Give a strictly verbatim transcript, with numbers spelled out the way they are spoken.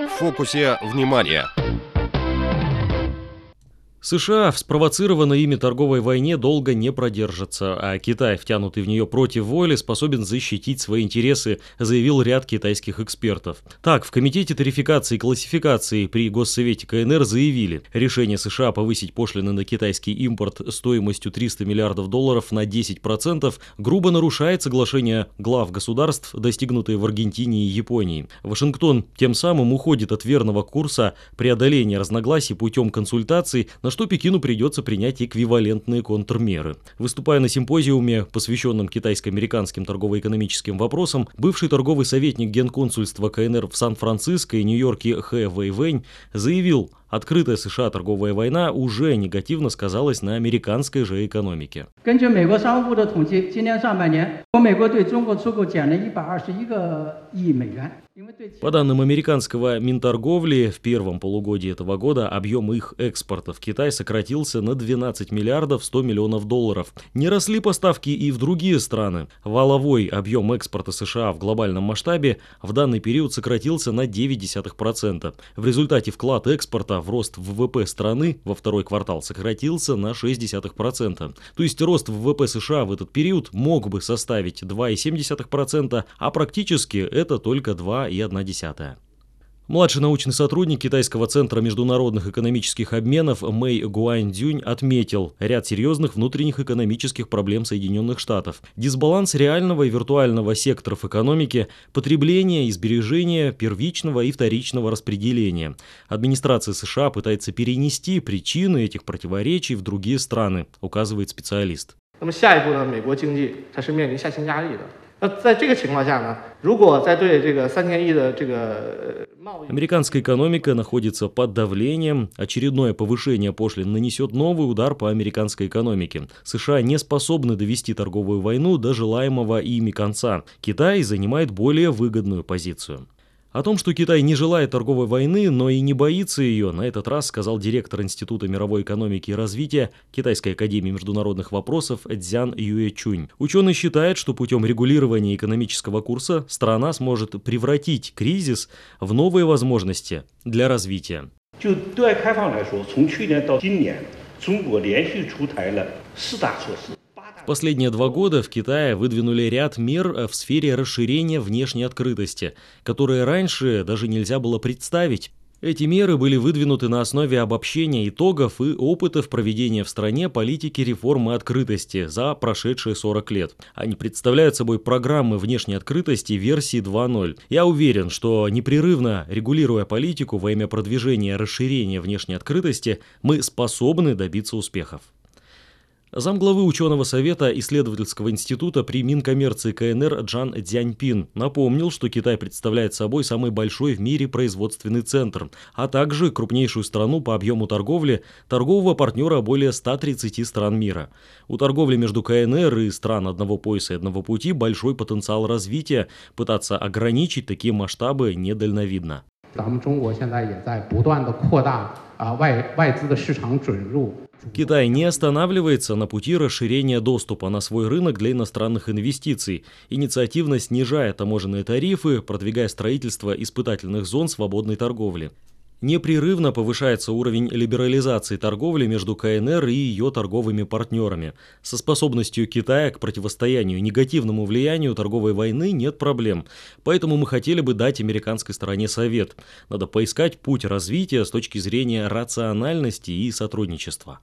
В фокусе внимания. США в спровоцированной ими торговой войне долго не продержится, а Китай, втянутый в нее против воли, способен защитить свои интересы, заявил ряд китайских экспертов. Так, в Комитете тарификации и классификации при Госсовете КНР заявили, решение США повысить пошлины на китайский импорт стоимостью триста миллиардов долларов на десять процентов грубо нарушает соглашение глав государств, достигнутые в Аргентине и Японии. Вашингтон тем самым уходит от верного курса преодоления разногласий путем консультаций, на что Пекину придется принять эквивалентные контрмеры. Выступая на симпозиуме, посвященном китайско-американским торгово-экономическим вопросам, бывший торговый советник генконсульства КНР в Сан-Франциско и Нью-Йорке Хэ Вэйвэнь заявил, открытая США торговая война уже негативно сказалась на американской же экономике. По данным американского Минторговли, в первом полугодии этого года объем их экспорта в Китай сократился на двенадцать миллиардов сто миллионов долларов. Не росли поставки и в другие страны. Валовой объем экспорта США в глобальном масштабе в данный период сократился на ноль целых девять десятых процента. В результате вклад экспорта в рост ВВП страны во второй квартал сократился на ноль целых шесть десятых процента. То есть рост ВВП США в этот период мог бы составить два целых семь десятых процента, а практически это только два целых одна десятая процента. Младший научный сотрудник Китайского центра международных экономических обменов Мэй Гуаньдзюнь отметил ряд серьезных внутренних экономических проблем Соединенных Штатов. Дисбаланс реального и виртуального секторов экономики, потребление и сбережение первичного и вторичного распределения. Администрация США пытается перенести причины этих противоречий в другие страны, указывает специалист. Американская экономика находится под давлением, очередное повышение пошлин нанесет новый удар по американской экономике. США не способны довести торговую войну до желаемого ими конца. Китай занимает более выгодную позицию. О том, что Китай не желает торговой войны, но и не боится ее, на этот раз сказал директор Института мировой экономики и развития Китайской академии международных вопросов Цзян Юэчунь. Ученый считает, что путем регулирования экономического курса страна сможет превратить кризис в новые возможности для развития. В последние два года в Китае выдвинули ряд мер в сфере расширения внешней открытости, которые раньше даже нельзя было представить. Эти меры были выдвинуты на основе обобщения итогов и опытов проведения в стране политики реформы открытости за прошедшие сорок лет. Они представляют собой программы внешней открытости версии два ноль. Я уверен, что непрерывно регулируя политику во имя продвижения расширения внешней открытости, мы способны добиться успехов. Замглавы ученого совета исследовательского института при Минкоммерции КНР Джан Дзяньпин напомнил, что Китай представляет собой самый большой в мире производственный центр, а также крупнейшую страну по объему торговли, торгового партнера более ста тридцати стран мира. У торговли между КНР и стран одного пояса и одного пути большой потенциал развития, пытаться ограничить такие масштабы недальновидно. Китай не останавливается на пути расширения доступа на свой рынок для иностранных инвестиций, инициативно снижая таможенные тарифы, продвигая строительство испытательных зон свободной торговли. Непрерывно повышается уровень либерализации торговли между КНР и ее торговыми партнерами. Со способностью Китая к противостоянию негативному влиянию торговой войны нет проблем. Поэтому мы хотели бы дать американской стороне совет. Надо поискать путь развития с точки зрения рациональности и сотрудничества.